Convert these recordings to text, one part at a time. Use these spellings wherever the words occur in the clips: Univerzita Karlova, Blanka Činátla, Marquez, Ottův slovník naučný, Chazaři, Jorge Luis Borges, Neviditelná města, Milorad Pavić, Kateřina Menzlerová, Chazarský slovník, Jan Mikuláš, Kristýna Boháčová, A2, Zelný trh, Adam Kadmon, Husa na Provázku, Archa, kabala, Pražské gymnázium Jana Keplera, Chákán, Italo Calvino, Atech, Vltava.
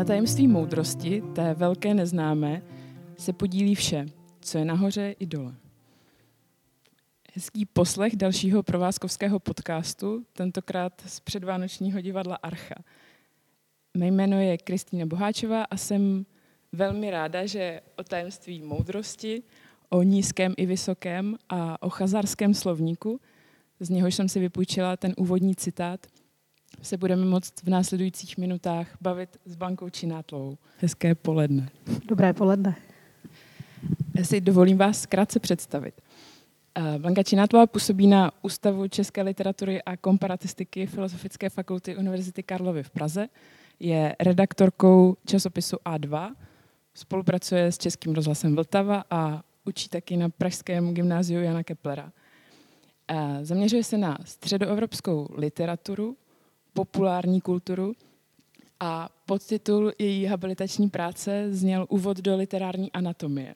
Na tajemství moudrosti, té velké neznámé, se podílí vše, co je nahoře i dole. Hezký poslech dalšího provázkovského podcastu, tentokrát z předvánočního divadla Archa. Mé jméno je Kristýna Boháčová a jsem velmi ráda, že o tajemství moudrosti, o nízkém i vysokém a o chazarském slovníku, z něhož jsem si vypůjčila ten úvodní citát, se budeme moct v následujících minutách bavit s Blankou Činátlou. Hezké poledne. Dobré poledne. Já si dovolím vás krátce představit. Blanka Činátla působí na Ústavu české literatury a komparatistiky Filozofické fakulty Univerzity Karlovy v Praze, je redaktorkou časopisu A2, spolupracuje s Českým rozhlasem Vltava a učí taky na Pražském gymnáziu Jana Keplera. Zaměřuje se na středoevropskou literaturu, populární kulturu a podtitul její habilitační práce zněl Úvod do literární anatomie.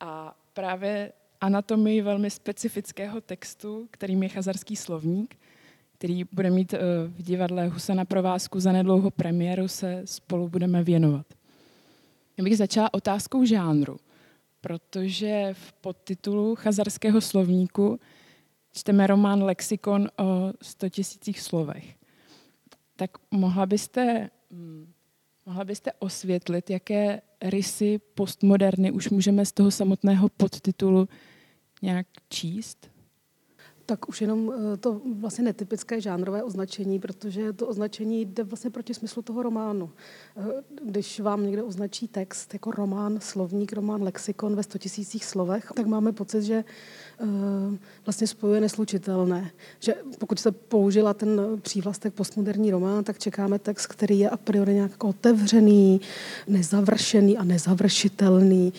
A právě anatomii velmi specifického textu, kterým je Chazarský slovník, který bude mít v divadle Husa na Provázku za nedlouho premiéru, se spolu budeme věnovat. Já bych začala otázkou žánru, protože v podtitulu Chazarského slovníku čteme román Lexikon o 100 000 slovech. Tak mohla byste osvětlit, jaké rysy postmoderny už můžeme z toho samotného podtitulu nějak číst? Tak už jenom to vlastně netypické žánrové označení, protože to označení jde vlastně proti smyslu toho románu. Když vám někdo označí text jako román, slovník, román, lexikon ve 100 000 slovech, tak máme pocit, že vlastně spojuje neslučitelné. Že pokud se použila ten přívlastek postmoderní román, tak čekáme text, který je a priori nějak otevřený, nezavršený a nezavršitelný,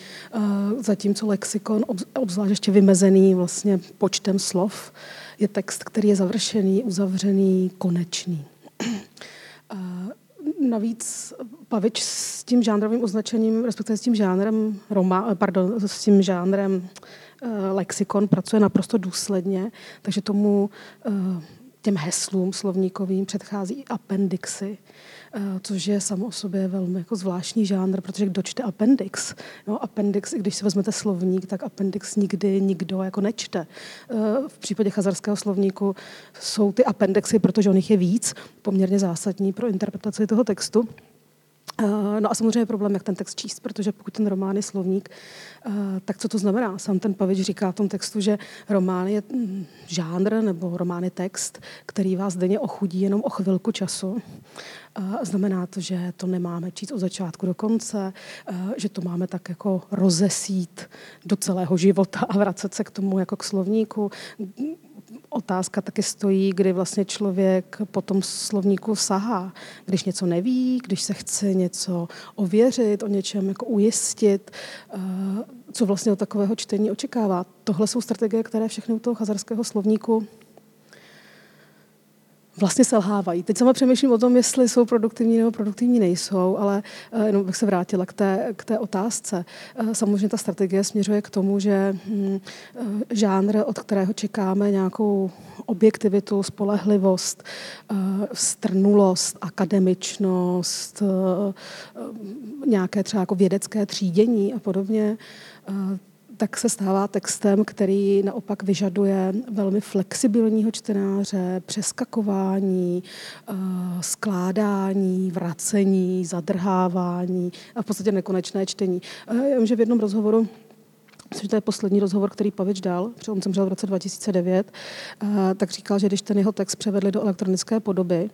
zatímco lexikon, obzvlášť ještě vymezený vlastně počtem slov, je text, který je završený, uzavřený, konečný. Navíc Pavić s tím žánrovým označením, respektive s tím žánrem lexikon pracuje naprosto důsledně, takže tomu těm heslům slovníkovým předchází appendixy, což je samo o sobě velmi jako zvláštní žánr, protože kdo čte appendix? No, appendix, když si vezmete slovník, tak appendix nikdy nikdo jako nečte. V případě Chazarského slovníku jsou ty appendixy, protože on jich je víc, poměrně zásadní pro interpretaci toho textu. No a samozřejmě je problém, jak ten text číst, protože pokud ten román je slovník, tak co to znamená? Sám ten Pavić říká v tom textu, že román je žánr nebo román je text, který vás denně ochudí jenom o chvilku času. Znamená to, že to nemáme číst od začátku do konce, že to máme tak jako rozesít do celého života a vracet se k tomu jako k slovníku. Otázka taky stojí, kdy vlastně člověk po tom slovníku sahá. Když něco neví, když se chce něco ověřit, o něčem jako ujistit, co vlastně od takového čtení očekává. Tohle jsou strategie, které všechny u toho Chazarského slovníku vlastně selhávají. Teď sama přemýšlím o tom, jestli jsou produktivní nebo produktivní nejsou, ale jenom bych se vrátila k té otázce. Samozřejmě ta strategie směřuje k tomu, že žánr, od kterého čekáme nějakou objektivitu, spolehlivost, strnulost, akademičnost, nějaké třeba jako vědecké třídění a podobně, tak se stává textem, který naopak vyžaduje velmi flexibilního čtenáře, přeskakování, skládání, vracení, zadrhávání a v podstatě nekonečné čtení. Já vím, že v jednom rozhovoru, myslím, že to je poslední rozhovor, který Pavić dal, protože on zemřel v roce 2009, tak říkal, že když ten jeho text převedli do elektronické podoby,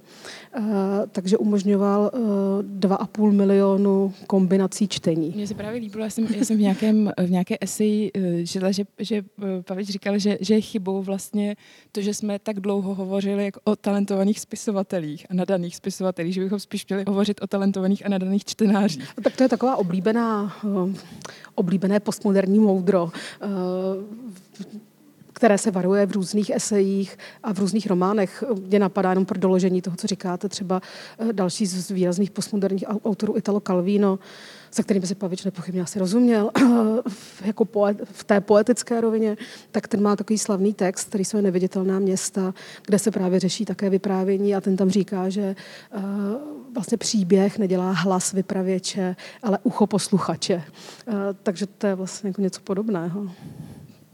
takže umožňoval 2,5 milionu kombinací čtení. Mně se právě líbilo, já jsem v nějaké eseji žila, že Pavić říkal, že je chybou vlastně to, že jsme tak dlouho hovořili jako o talentovaných spisovatelích a nadaných spisovatelích, že bychom spíš měli hovořit o talentovaných a nadaných čtenářích. Tak to je taková oblíbené postmoderní moudro, které se varuje v různých esejích a v různých románech. Mě napadá jenom pro doložení toho, co říkáte, třeba další z výrazných postmoderních autorů Italo Calvino, se kterým se Pavić nepochybně asi rozuměl, jako v té poetické rovině, tak ten má takový slavný text, který se jmenuje Neviditelná města, kde se právě řeší také vyprávění a ten tam říká, že vlastně příběh nedělá hlas vypravěče, ale ucho posluchače. Takže to je vlastně jako něco podobného.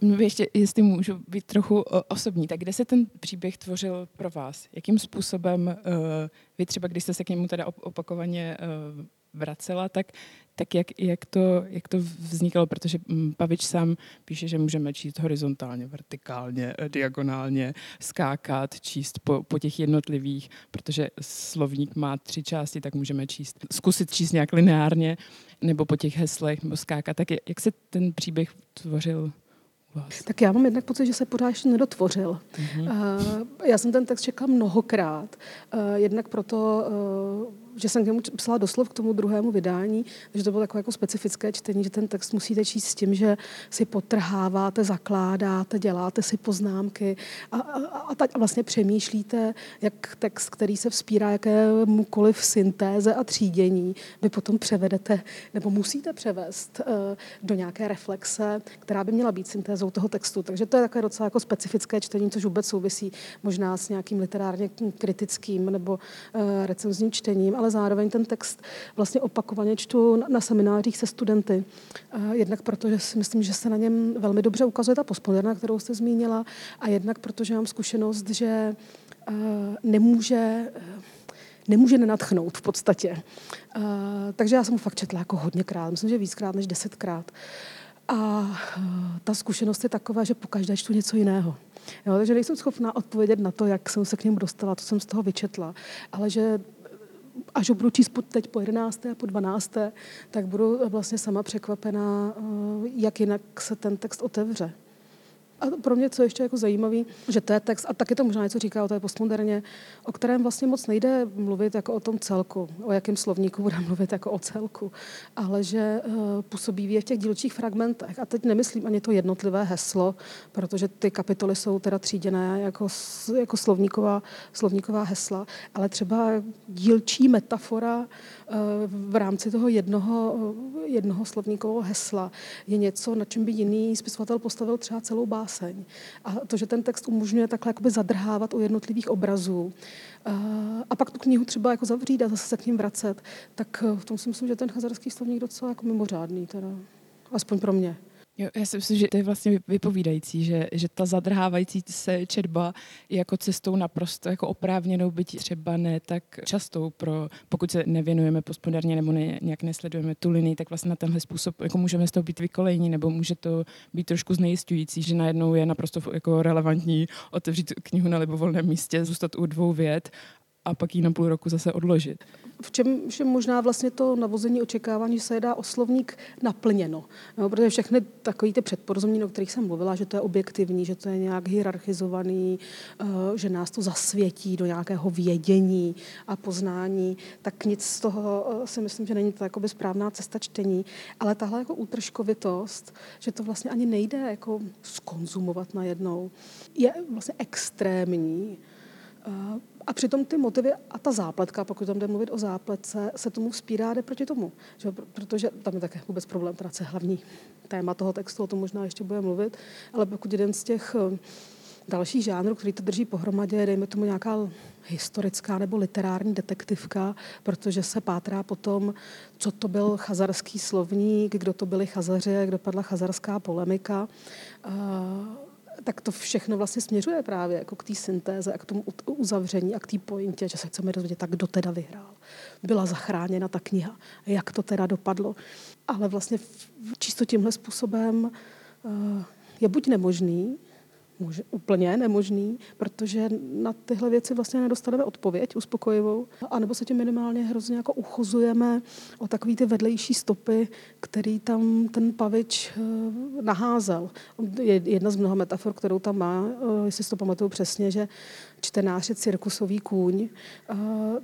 Ještě, jestli můžu být trochu osobní, tak kde se ten příběh tvořil pro vás? Jakým způsobem vy třeba, když jste se k němu teda opakovaně vracela, tak jak to vznikalo? Protože Pavić sám píše, že můžeme číst horizontálně, vertikálně, diagonálně, skákat, číst po těch jednotlivých, protože slovník má 3 části, tak můžeme číst, zkusit číst nějak lineárně, nebo po těch heslech, nebo skákat. Tak jak se ten příběh tvořil? Tak já mám jednak pocit, že se pořád ještě nedotvořil. Já jsem ten text čekala mnohokrát, jednak proto, že jsem k němu psala doslov k tomu druhému vydání, že to bylo takové jako specifické čtení, že ten text musíte číst s tím, že si potrháváte, zakládáte, děláte si poznámky a vlastně přemýšlíte, jak text, který se vzpírá jakémukoliv syntéze a třídění, vy potom převedete nebo musíte převést do nějaké reflexe, která by měla být syntézou toho textu. Takže to je takové docela jako specifické čtení, což vůbec souvisí možná s nějakým literárně kritickým nebo recenzním čtením, ale zároveň ten text vlastně opakovaně čtu na seminářích se studenty. Jednak proto, že si myslím, že se na něm velmi dobře ukazuje ta postmoderna, kterou jste zmínila, a jednak proto, že mám zkušenost, že nemůže nenadchnout v podstatě. Takže já jsem ho fakt četla jako hodněkrát, myslím, že víckrát než 10krát. A ta zkušenost je taková, že pokaždé čtu něco jiného. Jo, takže nejsem schopná odpovědět na to, jak jsem se k němu dostala, co jsem z toho vyčetla, ale že až ho budu číst teď po 11. a po 12., tak budu vlastně sama překvapená, jak jinak se ten text otevře. A pro mě, co ještě jako zajímavý, že to je text, a taky to možná něco říká o té postmoderně, o kterém vlastně moc nejde mluvit jako o tom celku, o jakém slovníku bude mluvit jako o celku, ale že působí v těch dílčích fragmentech. A teď nemyslím ani to jednotlivé heslo, protože ty kapitoly jsou teda tříděné jako slovníková hesla, ale třeba dílčí metafora v rámci toho jednoho slovníkového hesla je něco, na čem by jiný spisovatel postavil třeba celou báseň. A to, že ten text umožňuje takhle jakoby zadrhávat u jednotlivých obrazů a pak tu knihu třeba jako zavřít a zase se k ním vracet, tak v tom si myslím, že ten chazarský slovník docela jako mimořádný, teda. Aspoň pro mě. Jo, já si myslím, že to je vlastně vypovídající, že ta zadrhávající se četba je jako cestou naprosto jako oprávněnou, byť třeba ne tak častou, pokud se nevěnujeme postmoderně nebo nějak nesledujeme tu linii, tak vlastně na tenhle způsob jako můžeme z toho být vykolejní, nebo může to být trošku znejisťující, že najednou je naprosto jako relevantní otevřít knihu na libovolném místě, zůstat u 2 vět a pak ji na půl roku zase odložit. V čem možná vlastně to navození očekávání se dá o slovník naplněno. No, protože všechny takové ty předporozumění, o kterých jsem mluvila, že to je objektivní, že to je nějak hierarchizovaný, že nás to zasvětí do nějakého vědění a poznání, tak nic z toho si myslím, že není to jakoby správná cesta čtení. Ale tahle jako útržkovitost, že to vlastně ani nejde jako zkonzumovat najednou, je vlastně extrémní. A přitom ty motivy a ta zápletka, pokud tam jde mluvit o zápletce, se tomu vzpírá, jde proti tomu. Že? Protože tam je také vůbec problém, teda co je hlavní téma toho textu, o tom možná ještě bude mluvit, ale pokud jeden z těch dalších žánrů, který to drží pohromadě, dejme tomu nějaká historická nebo literární detektivka, protože se pátrá po tom, co to byl chazarský slovník, kdo to byli chazaři, kdo padla chazarská polemika, tak to všechno vlastně směřuje právě jako k té syntéze a k tomu uzavření a k té pointě, že se chceme rozvědět, tak kdo teda vyhrál. Byla zachráněna ta kniha, jak to teda dopadlo. Ale vlastně čisto tímhle způsobem je buď nemožný, úplně nemožný, protože na tyhle věci vlastně nedostaneme odpověď uspokojivou, anebo se tím minimálně hrozně jako uchozujeme o takové ty vedlejší stopy, který tam ten Pavić naházel. Jedna z mnoha metafor, kterou tam má, jestli si to pamatuju přesně, že čtenář je cirkusový kůň,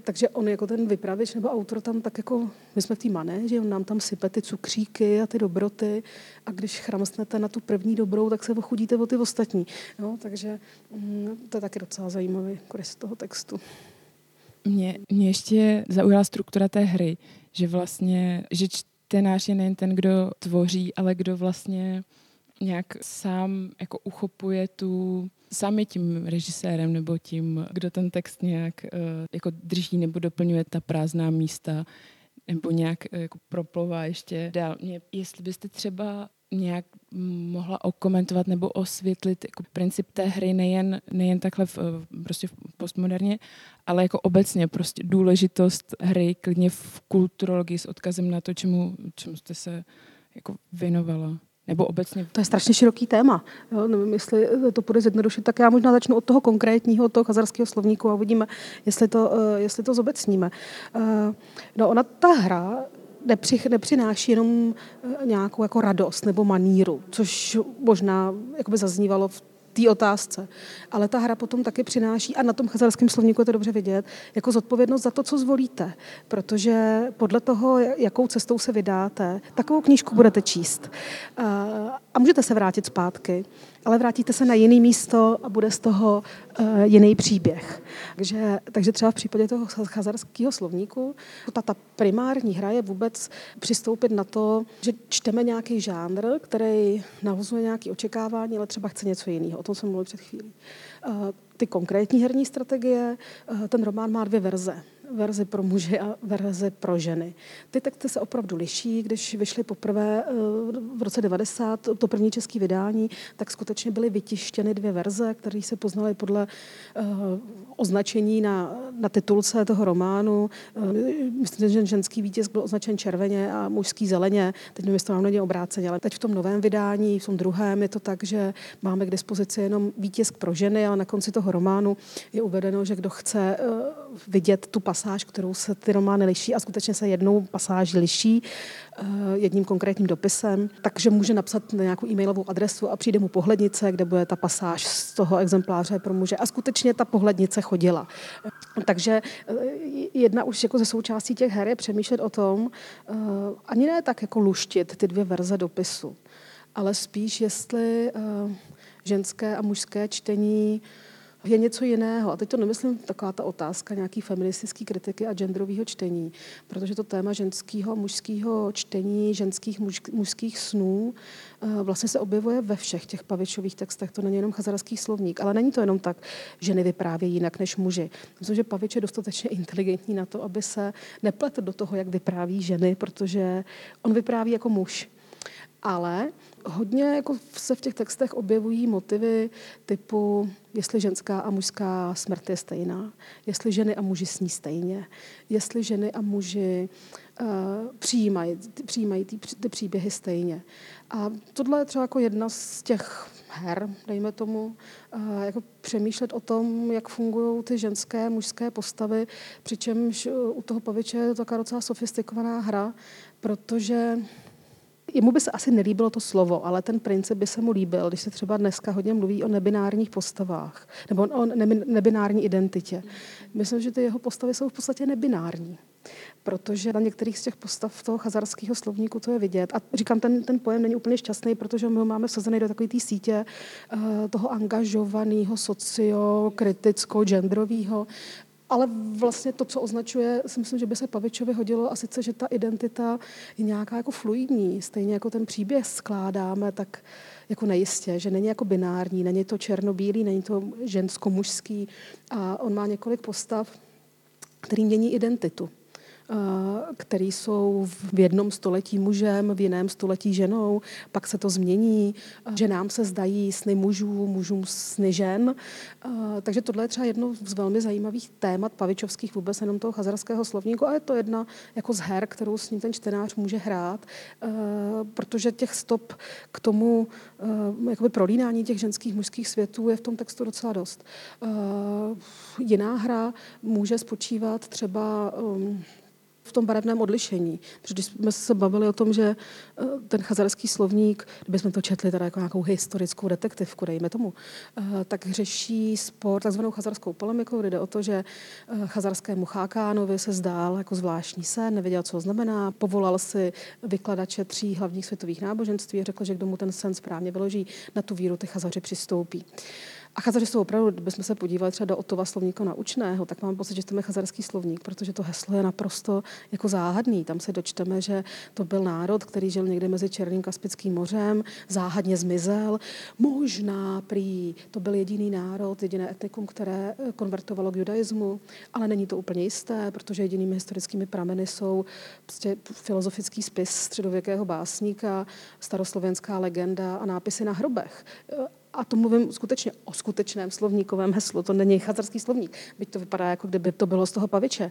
takže on jako ten vypravěč nebo autor tam tak jako, my jsme v té manéži, on nám tam sype ty cukříky a ty dobroty a když chramstnete na tu první dobrou, tak se ochudíte o ty ostatní. No, takže to je taky docela zajímavý korys toho textu. Mě ještě zaujala struktura té hry, že vlastně, že čtenář je nejen ten, kdo tvoří, ale kdo vlastně nějak sám jako uchopuje tu, sám je tím režisérem nebo tím, kdo ten text nějak jako drží nebo doplňuje ta prázdná místa nebo nějak jako proplová ještě dál. Jestli byste třeba nějak mohla okomentovat nebo osvětlit jako princip té hry nejen takhle prostě postmoderně, ale jako obecně prostě důležitost hry klidně v kulturologii s odkazem na to, čemu jste se jako věnovala. Nebo obecně. To je strašně široký téma. Jo, nevím, jestli to půjde zjednodušit, tak já možná začnu od toho konkrétního, od toho chazarského slovníku a uvidíme, jestli to zobecníme. No ona, ta hra nepřináší jenom nějakou jako radost nebo maníru, což možná jakoby zaznívalo v té otázce. Ale ta hra potom taky přináší, a na tom chazarském slovníku je to dobře vidět, jako zodpovědnost za to, co zvolíte. Protože podle toho, jakou cestou se vydáte, takovou knížku budete číst. A můžete se vrátit zpátky, ale vrátíte se na jiné místo a bude z toho jiný příběh. Takže třeba v případě toho chazarského slovníku ta primární hra je vůbec přistoupit na to, že čteme nějaký žánr, který navozuje nějaké očekávání, ale třeba chce něco jiného. O tom jsem mluvil před chvílí. Ty konkrétní herní strategie, ten román má dvě verze. Verzi pro muže a verzi pro ženy. Ty texty se opravdu liší. Když vyšly poprvé v roce 90, to první české vydání, tak skutečně byly vytištěny dvě verze, které se poznaly podle označení na titulce toho románu. Myslím, že ženský výtisk byl označen červeně a mužský zeleně. Teď nevím, jestli to mám někde obráceně, ale teď v tom novém vydání, v tom druhém, je to tak, že máme k dispozici jenom výtisk pro ženy, ale na konci toho románu je uvedeno, že kdo chce vidět tu pasáž, kterou se ty romány liší, a skutečně se jednou pasáž liší jedním konkrétním dopisem, takže může napsat na nějakou e-mailovou adresu a přijde mu pohlednice, kde bude ta pasáž z toho exempláře pro muže. A skutečně ta pohlednice chodila. Takže jedna už jako ze součástí těch her je přemýšlet o tom, ani ne tak jako luštit ty dvě verze dopisu, ale spíš jestli ženské a mužské čtení je něco jiného. A teď to nemyslím taková ta otázka nějaký feministický kritiky a genderového čtení, protože to téma ženského a mužského čtení, ženských mužských snů vlastně se objevuje ve všech těch Pavićových textech. To není jenom chazarský slovník, ale není to jenom tak, že ženy vyprávějí jinak než muži. Myslím, že Pavić je dostatečně inteligentní na to, aby se nepletl do toho, jak vypráví ženy, protože on vypráví jako muž. Ale hodně jako se v těch textech objevují motivy typu, jestli ženská a mužská smrt je stejná, jestli ženy a muži sní stejně, jestli ženy a muži přijímají ty příběhy stejně. A tohle je třeba jako jedna z těch her, dejme tomu, jako přemýšlet o tom, jak fungují ty ženské, mužské postavy, přičemž u toho Paviće je to taková docela sofistikovaná hra, protože jemu by se asi nelíbilo to slovo, ale ten princip by se mu líbil, když se třeba dneska hodně mluví o nebinárních postavách nebo o nebinární identitě. Myslím, že ty jeho postavy jsou v podstatě nebinární, protože na některých z těch postav toho chazarského slovníku to je vidět. A říkám, ten pojem není úplně šťastný, protože my ho máme vsazený do takové té sítě toho angažovaného, sociokriticko, genderového. Ale vlastně to, co označuje, si myslím, že by se Pavićovi hodilo, a sice, že ta identita je nějaká jako fluidní. Stejně jako ten příběh skládáme, tak jako nejistě, že není jako binární, není to černobílý, není to žensko-mužský. A on má několik postav, který mění identitu, který jsou v jednom století mužem, v jiném století ženou, pak se to změní, že nám se zdají sny mužů, mužům sny žen. Takže tohle je třeba jedno z velmi zajímavých témat pavićovských, vůbec jenom toho chazarského slovníku, a je to jedna jako z her, kterou s ním ten čtenář může hrát, protože těch stop k tomu jakoby prolínání těch ženských mužských světů je v tom textu docela dost. Jiná hra může spočívat třeba v tom barevném odlišení. Protože když jsme se bavili o tom, že ten chazarský slovník, kdybychom to četli teda jako nějakou historickou detektivku, dejme tomu, tak řeší spor takzvanou chazarskou polemikou, kde jde o to, že chazarskému Chákánovi se zdál jako zvláštní sen, nevěděl, co ho znamená, povolal si vykladače tří hlavních světových náboženství a řekl, že kdo mu ten sen správně vyloží, na tu víru ty chazaři přistoupí. A Chazaři jsou opravdu, kdybychom se podívali třeba do Ottova slovníku naučného, tak mám pocit, že to je Chazarský slovník, protože to heslo je naprosto jako záhadný. Tam se dočteme, že to byl národ, který žil někde mezi Černým Kaspickým mořem, záhadně zmizel. Možná prý to byl jediný národ, jediné etnikum, které konvertovalo k judaismu, ale není to úplně jisté, protože jedinými historickými prameny jsou prostě filozofický spis středověkého básníka, staroslovenská legenda a nápisy na hrobech. A to mluvím skutečně o skutečném slovníkovém heslu, to není Chazarský slovník, byť to vypadá, jako kdyby to bylo z toho Paviče.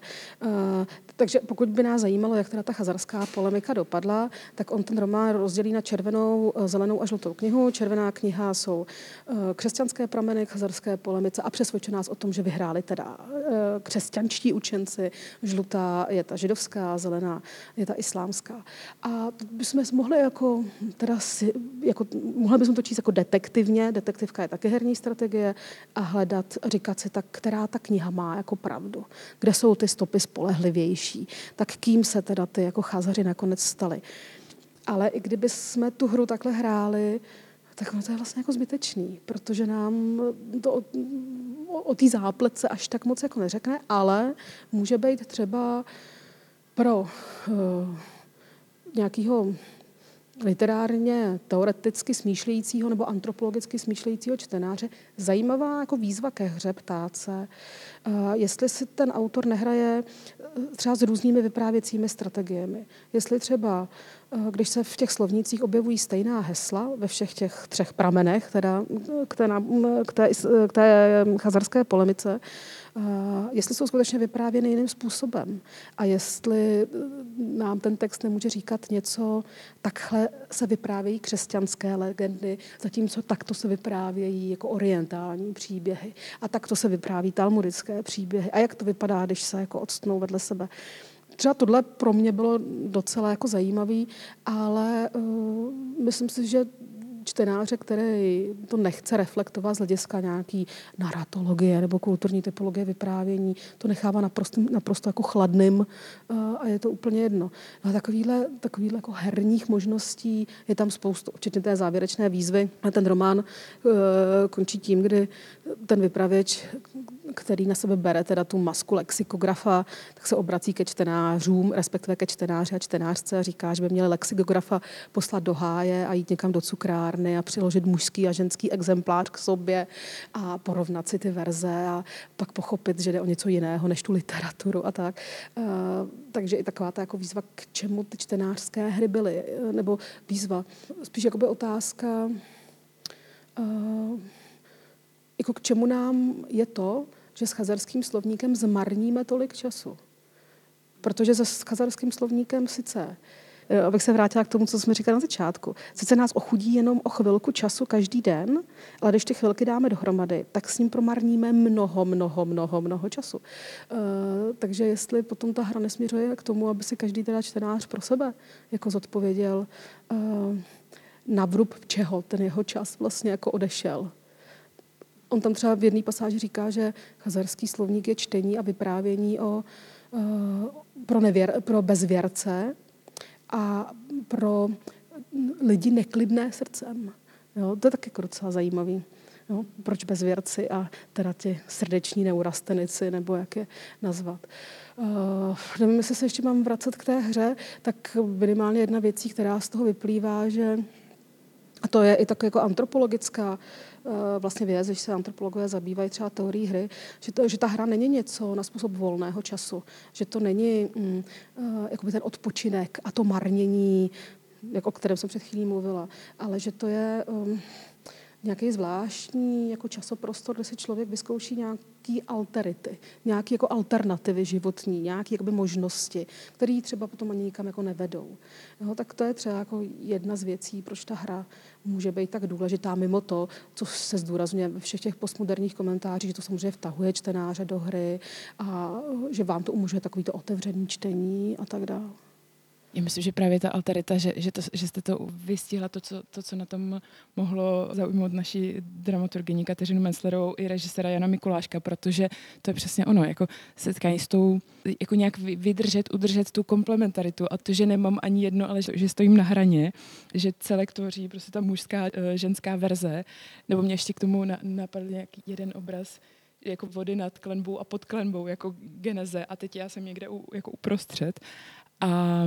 Takže pokud by nás zajímalo, jak teda ta chazarská polemika dopadla, tak on ten román rozdělí na červenou, zelenou a žlutou knihu. Červená kniha jsou křesťanské prameny k chazarské polemice a přesvědčená nás o tom, že vyhráli teda křesťanští učenci. Žlutá je ta židovská, zelená je ta islámská. A bychom mohli mohli bychom to číst jako detektivně. Detektivka je také herní strategie a hledat, říkat si, která ta kniha má jako pravdu, kde jsou ty stopy spolehlivější, tak kým se teda ty jako Chazaři nakonec stali. Ale i kdyby jsme tu hru takhle hráli, tak to je vlastně jako zbytečný, protože nám to o té zápletce až tak moc jako neřekne, ale může být třeba pro nějakého literárně, teoreticky smýšlejícího nebo antropologicky smýšlejícího čtenáře zajímavá jako výzva ke hře ptát se, jestli si ten autor nehraje třeba s různými vyprávěcími strategiemi. Jestli třeba, když se v těch slovnicích objevují stejná hesla ve všech těch třech pramenech, teda k té chazarské polemice, jestli jsou skutečně vyprávěny jiným způsobem a jestli nám ten text nemůže říkat něco, takhle se vyprávějí křesťanské legendy, zatímco takto se vyprávějí jako orientální příběhy a takto se vypráví talmudické příběhy a jak to vypadá, když se jako odstnou vedle sebe. Třeba tohle pro mě bylo docela jako zajímavý, ale myslím si, že čtenáře, který to nechce reflektovat z hlediska nějaký naratologie nebo kulturní typologie vyprávění, to nechává naprosto jako chladným a je to úplně jedno. No a takovýhle jako herních možností je tam spoustu, včetně té závěrečné výzvy. A ten román končí tím, kdy ten vypravěč, který na sebe bere teda tu masku lexikografa, tak se obrací ke čtenářům, respektive ke čtenáři a čtenářce a říká, že by měli lexikografa poslat do háje a jít někam do cukrárny a přiložit mužský a ženský exemplář k sobě a porovnat si ty verze a pak pochopit, že jde o něco jiného než tu literaturu a tak. Takže i taková ta jako výzva, k čemu ty čtenářské hry byly, nebo výzva, spíš jakoby otázka, jako k čemu nám je to, že s Chazarským slovníkem zmarníme tolik času. Protože s Chazarským slovníkem sice, abych se vrátila k tomu, co jsme říkali na začátku, sice nás ochudí jenom o chvilku času každý den, ale když ty chvilky dáme dohromady, tak s ním promarníme mnoho času. Takže jestli potom ta hra nesměřuje k tomu, aby si každý teda čtenář pro sebe jako zodpověděl na vrub čeho ten jeho čas vlastně jako odešel. On tam třeba v jedné pasáži říká, že Chazarský slovník je čtení a vyprávění pro bezvěrce a pro lidi neklidné srdcem. Jo, to je taky docela zajímavý. Jo, proč bezvěrci a teda ti srdeční neurastenici, nebo jak je nazvat. Nevím, jestli se ještě mám vracet k té hře, tak minimálně jedna věcí, která z toho vyplývá, že a to je i tak jako antropologická vlastně věc, když se antropologové zabývají třeba teorií hry, že ta hra není něco na způsob volného času, že to není jakoby ten odpočinek a to marnění, jako o kterém jsem před chvílí mluvila, ale že to je nějaký zvláštní jako časoprostor, kde si člověk vyzkouší nějaký alterity, nějaké jako alternativy životní, nějaké jakoby možnosti, které třeba potom ani nikam jako nevedou. Jo, tak to je třeba jako jedna z věcí, proč ta hra může být tak důležitá mimo to, co se zdůrazňuje ve všech těch postmoderních komentářích, že to samozřejmě vtahuje čtenáře do hry a že vám to umožňuje takovýto otevřený čtení a tak dále. Já myslím, že právě ta alterita, že jste to vystihla, to, co na tom mohlo zaujmout naši dramaturgyni Kateřinu Menzlerovou i režisera Jana Mikuláška, protože to je přesně ono, jako setkání s tou, jako nějak vydržet, udržet tu komplementaritu a to, že nemám ani jedno, ale že stojím na hraně, že celek tvoří prostě ta mužská, ženská verze, nebo mě ještě k tomu napadl nějaký jeden obraz, jako vody nad klenbou a pod klenbou, jako geneze a teď já jsem někde jako uprostřed a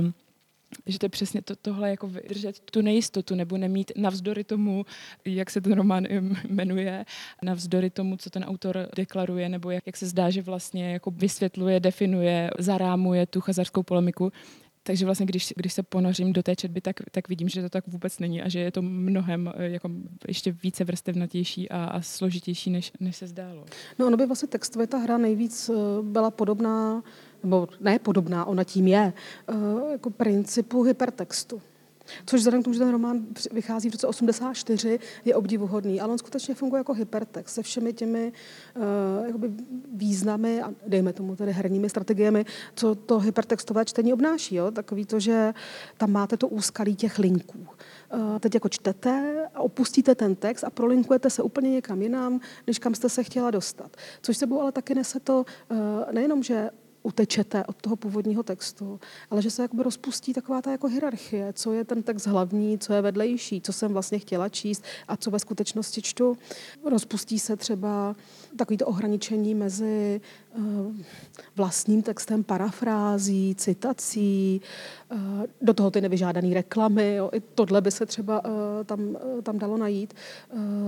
že to je přesně tohle, jako vydržet tu nejistotu nebo nemít navzdory tomu, jak se ten román jmenuje, navzdory tomu, co ten autor deklaruje nebo jak se zdá, že vlastně jako vysvětluje, definuje, zarámuje tu chazarskou polemiku. Takže vlastně, když se ponořím do té četby, tak vidím, že to tak vůbec není a že je to mnohem jako ještě více vrstevnatější a složitější, než se zdálo. No ono by vlastně textově ta hra nejvíc byla podobná, nebo ne podobná, ona tím je, jako principu hypertextu. Což vzhledem k tomu, že ten román vychází v roce 1984, je obdivuhodný, ale on skutečně funguje jako hypertext se všemi těmi jakoby významy a dejme tomu tedy herními strategiemi, co to hypertextové čtení obnáší. Jo? Takový to, že tam máte to úskalí těch linků. Teď jako čtete a opustíte ten text a prolinkujete se úplně někam jinam, než kam jste se chtěla dostat. Což sebou ale taky nese to nejenom, že utečete od toho původního textu, ale že se jakoby rozpustí taková ta jako hierarchie, co je ten text hlavní, co je vedlejší, co jsem vlastně chtěla číst a co ve skutečnosti čtu. Rozpustí se třeba takovýto ohraničení mezi vlastním textem, parafrází, citací, do toho ty nevyžádané reklamy, jo, i tohle by se třeba tam dalo najít.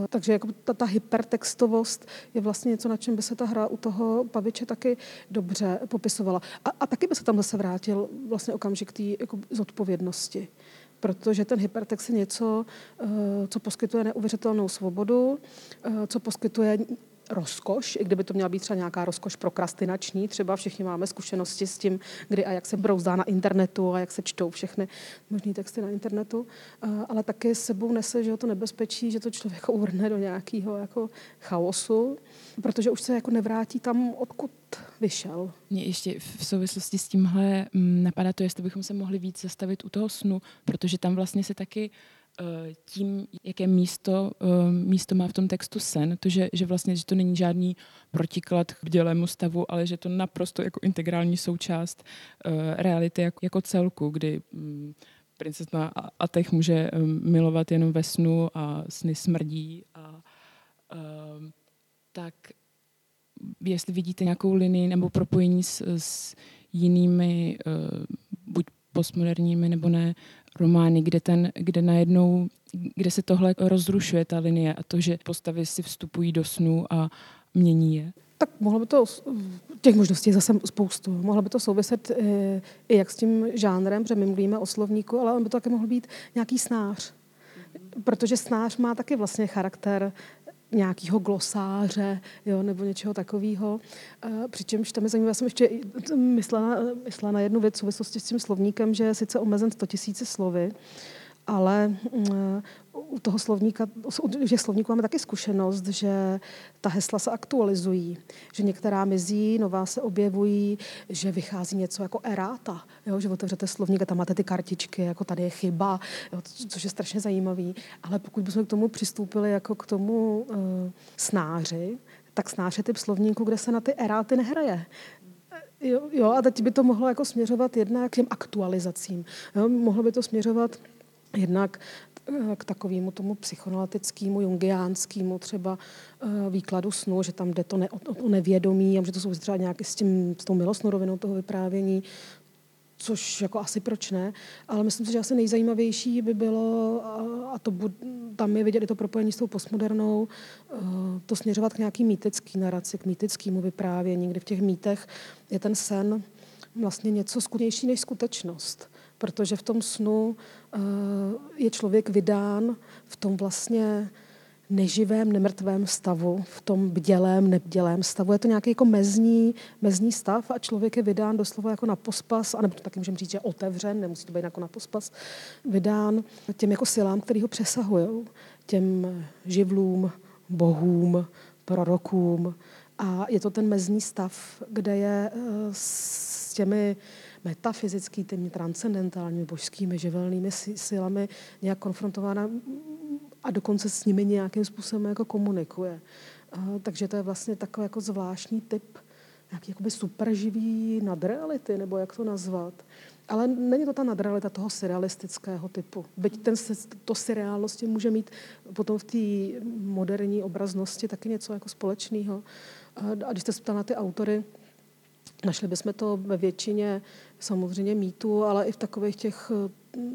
Takže jako ta hypertextovost je vlastně něco, na čem by se ta hra u toho Paviče taky dobře popisovala. A taky by se tam zase vrátil vlastně okamžik té jako zodpovědnosti, protože ten hypertext je něco, co poskytuje neuvěřitelnou svobodu, co poskytuje rozkoš, i kdyby to měla být třeba nějaká rozkoš prokrastinační, třeba všichni máme zkušenosti s tím, kdy a jak se brouzdá na internetu a jak se čtou všechny možný texty na internetu, ale taky s sebou nese, že to nebezpečí, že to člověk uvrhne do nějakého jako chaosu, protože už se jako nevrátí tam, odkud vyšel. Mně ještě v souvislosti s tímhle napadá to, jestli bychom se mohli víc zastavit u toho snu, protože tam vlastně se taky tím, jaké místo má v tom textu sen, to, že vlastně že to není žádný protiklad k bdělému stavu, ale že to naprosto jako integrální součást reality jako celku, kdy princezna Atech může milovat jenom ve snu a sny smrdí a tak jestli vidíte nějakou linii nebo propojení s jinými buď postmoderními nebo ne romány, kde najednou, kde se tohle rozrušuje ta linie a to, že postavy si vstupují do snu a mění je. Tak mohlo by to, těch možností zase spoustu, mohlo by to souviset i jak s tím žánrem, protože my mluvíme o slovníku, ale on by to taky mohl být nějaký snář, protože snář má taky vlastně charakter nějakého glosáře, jo, nebo něčeho takového. Přičemž tam je zajímavé, já jsem ještě myslela na jednu věc v souvislosti s tím slovníkem, že je sice omezen 100 000 slovy, ale u toho slovníka, u těch slovníků máme taky zkušenost, že ta hesla se aktualizují, že některá mizí, nová se objevují, že vychází něco jako errata, jo, že otevřete slovník a tam máte ty kartičky, jako tady je chyba, jo, což je strašně zajímavý. Ale pokud bychom k tomu přistoupili jako k tomu snáři, tak snář je typ slovníku, kde se na ty eráty nehraje. Jo, a teď by to mohlo jako směřovat jednak k těm aktualizacím. Jo, mohlo by to směřovat jednak k takovému tomu psychoanalytickému, jungiánskému třeba výkladu snu, že tam jde to o nevědomí, a že to souvisí třeba nějak s tou milostnou rovinou toho vyprávění, což jako asi proč ne, ale myslím si, že asi nejzajímavější by bylo, a to tam je vidět i to propojení s tou postmodernou, to směřovat k nějaký mýtický naraci, k mýtickému vyprávění, kdy v těch mýtech je ten sen vlastně něco skutnější než skutečnost. Protože v tom snu je člověk vydán v tom vlastně neživém, nemrtvém stavu, v tom bdělém, nebdělém stavu. Je to nějaký jako mezní stav a člověk je vydán doslova jako na pospas, anebo to taky můžeme říct, že otevřen, nemusí to být jako na pospas, vydán těm jako silám, který ho přesahujou, těm živlům, bohům, prorokům. A je to ten mezní stav, kde je s těmi metafyzickými, transcendentálními, božskými, živelnými silami nějak konfrontována a dokonce s nimi nějakým způsobem jako komunikuje. Takže to je vlastně takový jako zvláštní typ nějaký jakoby superživý nadreality, nebo jak to nazvat. Ale není to ta nadrealita toho surrealistického typu. Byť to surreálnosti může mít potom v té moderní obraznosti taky něco jako společného. A když jste se ptal na ty autory, našli bychom to ve většině samozřejmě mýtů, ale i v takových těch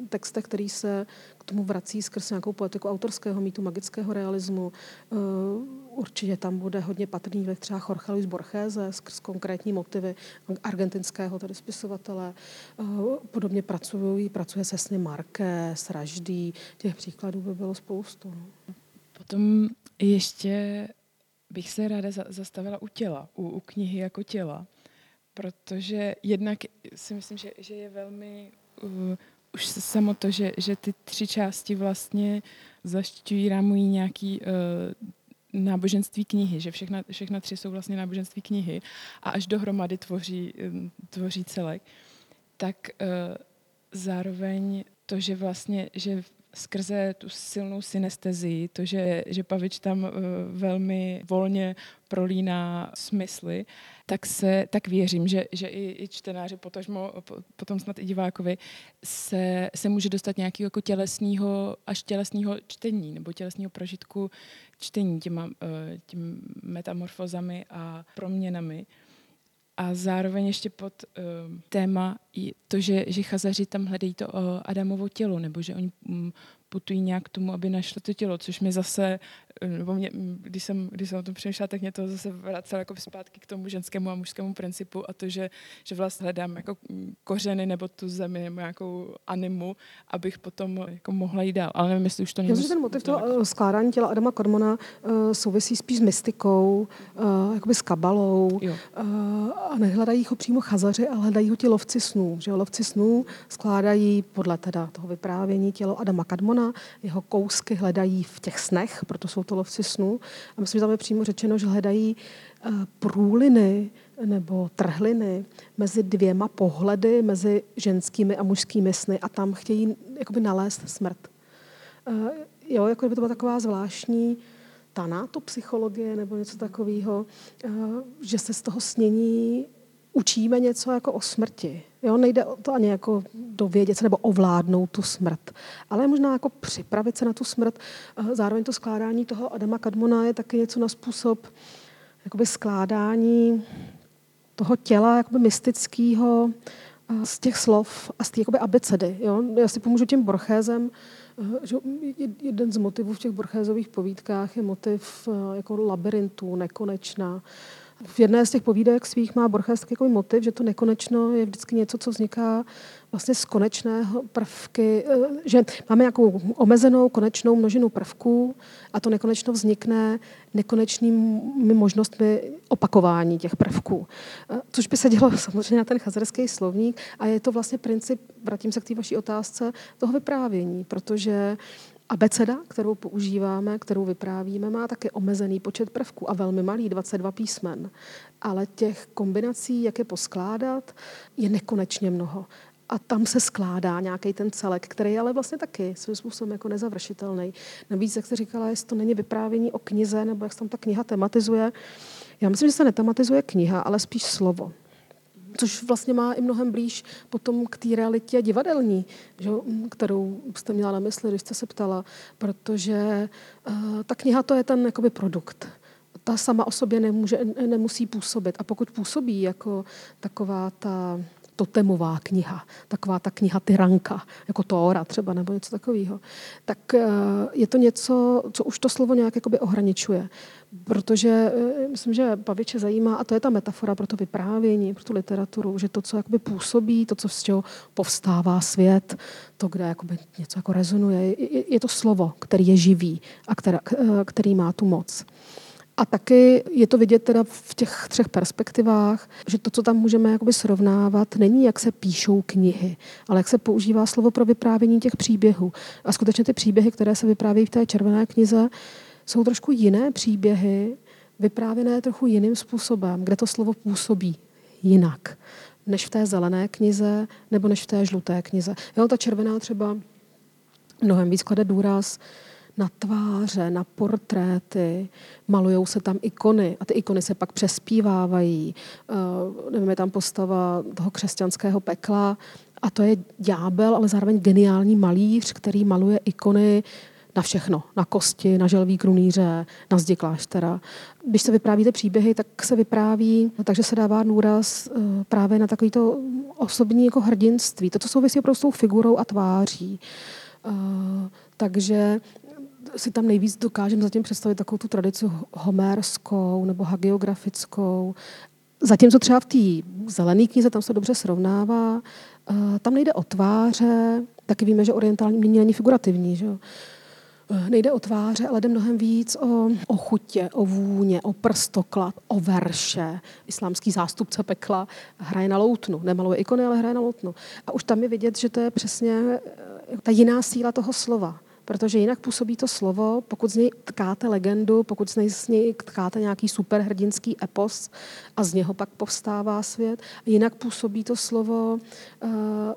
textech, který se k tomu vrací skrz nějakou poetiku autorského mýtu, magického realismu. Určitě tam bude hodně patrný vliv třeba Jorge Luis Borges skrz konkrétní motivy argentinského tedy spisovatele. Podobně pracuje se sny Marquez, Raždý. Těch příkladů by bylo spoustu. No. Potom ještě bych se ráda zastavila u těla, u knihy jako těla, protože jednak si myslím, že je velmi... Už samo to, že ty tři části vlastně zaštiťují, rámují nějaký náboženství knihy, že všechna tři jsou vlastně náboženství knihy a až dohromady tvoří celek, tak zároveň to, že vlastně, že skrze tu silnou synestezii, to, že Pavić tam velmi volně prolíná smysly, tak věřím, že i čtenáři, potom snad i divákovi, se může dostat nějakého jako tělesného čtení nebo tělesného prožitku čtení těmi metamorfózami a proměnami. A zároveň ještě pod téma to, že Chazaři tam hledají to Adamovo tělo, nebo že oni putují nějak k tomu, aby našli to tělo, což mi zase, když jsem o tom přemýšlela, tak mě to zase vracelo jako zpátky k tomu ženskému a mužskému principu a to, že vlastně hledám jako kořeny nebo tu zemi nebo nějakou animu, abych potom jako mohla jít dál. Ale nevím, jestli už to není... Ten motiv toho skládání těla Adama Kormana souvisí spíš s mystikou, jakoby s kabalou a nehledají ho přímo Chazaři, ale hledají ho ti lovci snů. Že lovci snů skládají podle teda toho vyprávění tělo Adama Kadmona, jeho kousky hledají v těch snech, proto jsou to lovci snů. A myslím, že tam je přímo řečeno, že hledají průliny nebo trhliny mezi dvěma pohledy, mezi ženskými a mužskými sny a tam chtějí jakoby nalézt smrt. Jo, jako by to byla taková zvláštní tanátopsychologie nebo něco takového, že se z toho snění učíme něco jako o smrti. Jo, nejde o to ani jako dovědět se nebo ovládnout tu smrt, ale možná jako připravit se na tu smrt. Zároveň to skládání toho Adama Kadmona je taky něco na způsob jakoby skládání toho těla jakoby mystického z těch slov a z té jakoby abecedy. Jo? Já si pomůžu tím Borgesem, že jeden z motivů v těch Borgesových povídkách je motiv jako labirintu, nekonečna. V jedné z těch povídek svých má Borges takový motiv, že to nekonečno je vždycky něco, co vzniká vlastně z konečného prvky, že máme nějakou omezenou konečnou množinu prvků a to nekonečno vznikne nekonečnými možnostmi opakování těch prvků. Což by se dělo samozřejmě na ten chazarský slovník a je to vlastně princip, vrátím se k té vaší otázce, toho vyprávění, protože abeceda, kterou používáme, kterou vyprávíme, má také omezený počet prvků a velmi malý, 22 písmen. Ale těch kombinací, jak je poskládat, je nekonečně mnoho. A tam se skládá nějaký ten celek, který je ale vlastně taky svým způsobem jako nezavršitelný. Navíc, jak jste říkala, jestli to není vyprávění o knize, nebo jak se tam ta kniha tematizuje. Já myslím, že se netematizuje kniha, ale spíš slovo. Což vlastně má i mnohem blíž potom k té realitě divadelní, že, kterou jste měla na mysli, když jste se ptala, protože ta kniha to je ten jakoby produkt. Ta sama o sobě nemusí působit. A pokud působí jako taková ta totemová kniha, taková ta kniha tyranka, jako Tóra třeba nebo něco takového, tak je to něco, co už to slovo nějak jakoby ohraničuje. Protože myslím, že Paviće zajímá, a to je ta metafora pro to vyprávění, pro tu literaturu, že to, co jakoby působí, to, co z čeho povstává svět, to, kde jakoby něco jako rezonuje, je to slovo, který je živý a který má tu moc. A taky je to vidět teda v těch třech perspektivách, že to, co tam můžeme jakoby srovnávat, není, jak se píšou knihy, ale jak se používá slovo pro vyprávění těch příběhů. A skutečně ty příběhy, které se vyprávějí v té červené knize, jsou trošku jiné příběhy, vyprávěné trochu jiným způsobem, kde to slovo působí jinak. než v té zelené knize nebo než v té žluté knize. Jo, ta červená třeba mnohem víc klade důraz na tváře, na portréty, malujou se tam ikony a ty ikony se pak přespívávají. Nevím, je tam postava toho křesťanského pekla a to je ďábel, ale zároveň geniální malíř, který maluje ikony na všechno, na kosti, na želví krunýře, na zdi kláštera. Když se vyprávíte příběhy, tak se vypráví, takže se dává důraz právě na takovýto osobní jako hrdinství, to, co souvisí opravdu s tou figurou a tváří. Takže si tam nejvíc dokážeme zatím představit takovou tu tradici homérskou nebo hagiografickou. Zatímco třeba v té zelené knize, tam se dobře srovnává, tam nejde o tváře, taky víme, že orientální umění není figurativní, že jo? Nejde o tváře, ale jde mnohem víc o chutě, o vůně, o prstoklad, o verše. Islámský zástupce pekla hraje na loutnu. Nemaluje ikony, ale hraje na loutnu. A už tam je vidět, že to je přesně ta jiná síla toho slova. Protože jinak působí to slovo, pokud z něj tkáte legendu, pokud z něj tkáte nějaký superhrdinský epos a z něho pak povstává svět. Jinak působí to slovo,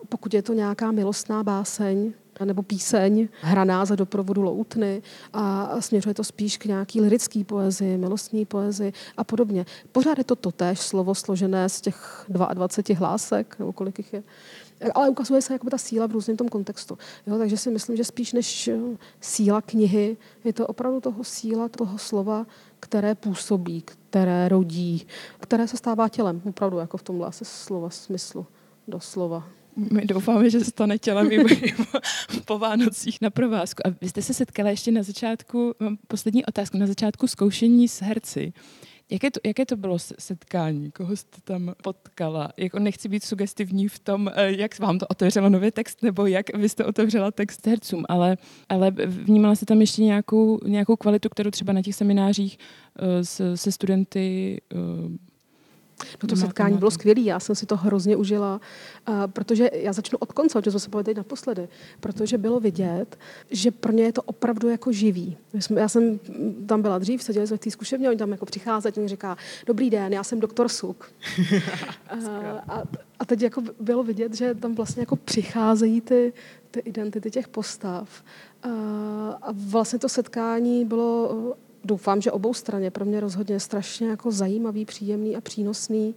pokud je to nějaká milostná báseň, nebo píseň hraná za doprovodu loutny a směřuje to spíš k nějaký lirický poezii, milostní poezii a podobně. Pořád je to totéž slovo složené z těch 22 hlásek, nebo kolik jich je, ale ukazuje se jakoby ta síla v různém tom kontextu. Jo, takže si myslím, že spíš než síla knihy, je to opravdu toho síla, toho slova, které působí, které rodí, které se stává tělem, opravdu jako v tomhle asi slova smyslu, doslova. My doufáme, že se stane tělem i po Vánocích na provázku. A vy jste se setkala ještě na začátku, mám poslední otázku, na začátku zkoušení s herci. Jaké to bylo setkání? Koho jste tam potkala? Nechci být sugestivní v tom, jak vám to otevřelo nový text, nebo jak vy jste otevřela text hercům, ale vnímala jste tam ještě nějakou kvalitu, kterou třeba na těch seminářích se studenty... No to setkání bylo skvělé, já jsem si to hrozně užila, protože já začnu od konce, že jsme se povedli naposledy, protože bylo vidět, že pro ně je to opravdu jako živý. Já jsem tam byla dřív, seděli jsme v té zkušebně, oni tam jako přicházejí, oni říká, dobrý den, já jsem doktor Suk. A teď jako bylo vidět, že tam vlastně jako přicházejí ty identity těch postav. A vlastně to setkání bylo... Doufám, že obou straně, pro mě rozhodně strašně jako zajímavý, příjemný a přínosný,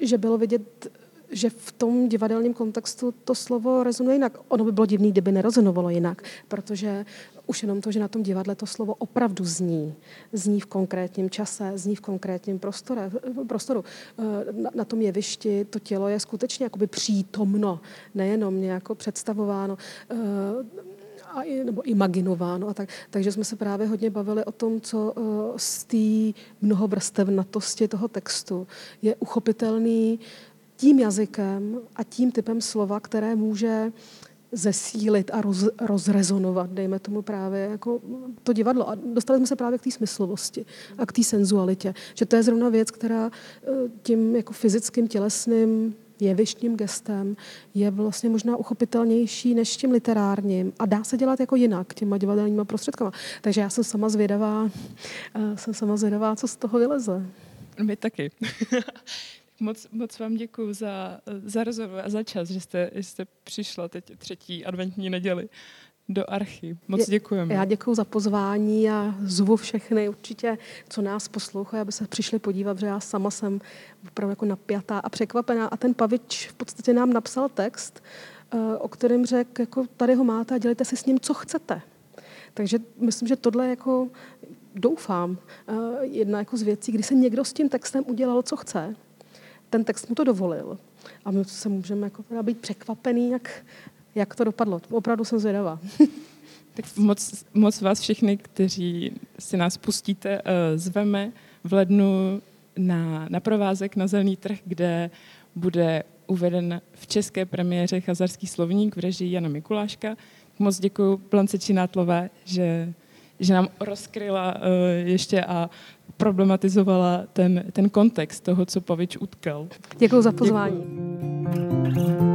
že bylo vidět, že v tom divadelním kontextu to slovo rezonuje jinak. Ono by bylo divný, kdyby nerezonovalo jinak, protože už jenom to, že na tom divadle to slovo opravdu zní. Zní v konkrétním čase, zní v konkrétním prostoru. Na tom jevišti to tělo je skutečně jakoby přítomno, nejenom nějako představováno, nebo imaginováno a tak. Takže jsme se právě hodně bavili o tom, co z té mnohovrstevnatosti toho textu je uchopitelný tím jazykem a tím typem slova, které může zesílit a rozrezonovat, dejme tomu právě jako to divadlo. A dostali jsme se právě k té smyslovosti a k té senzualitě. Že to je zrovna věc, která tím jako fyzickým, tělesným jevištním gestem je vlastně možná uchopitelnější než tím literárním a dá se dělat jako jinak těma divadelníma prostředkama. Takže já jsem sama zvědavá, co z toho vyleze. My taky. Moc vám děkuju za rozhovor a za čas, že jste přišla teď 3. adventní neděli do Archy. Moc děkujeme. Já děkuju za pozvání a zvu všechny určitě, co nás poslouchají, aby se přišli podívat, že já sama jsem opravdu jako napjatá a překvapená. A ten Pavić v podstatě nám napsal text, o kterém řekl, jako tady ho máte a dělejte si s ním, co chcete. Takže myslím, že tohle jako, doufám, jedna jako z věcí, kdy se někdo s tím textem udělal, co chce. Ten text mu to dovolil. A my se můžeme jako teda být překvapený, jak to dopadlo. Opravdu jsem zvědavá. Tak moc vás všechny, kteří si nás pustíte, zveme v lednu na provázek na Zelný trh, kde bude uveden v české premiéře Chazarský slovník v režii Jana Mikuláška. Moc děkuji Blance Činátlové, že nám rozkryla ještě a problematizovala ten kontext toho, co Pavić utkal. Děkuji za pozvání. Děkuju.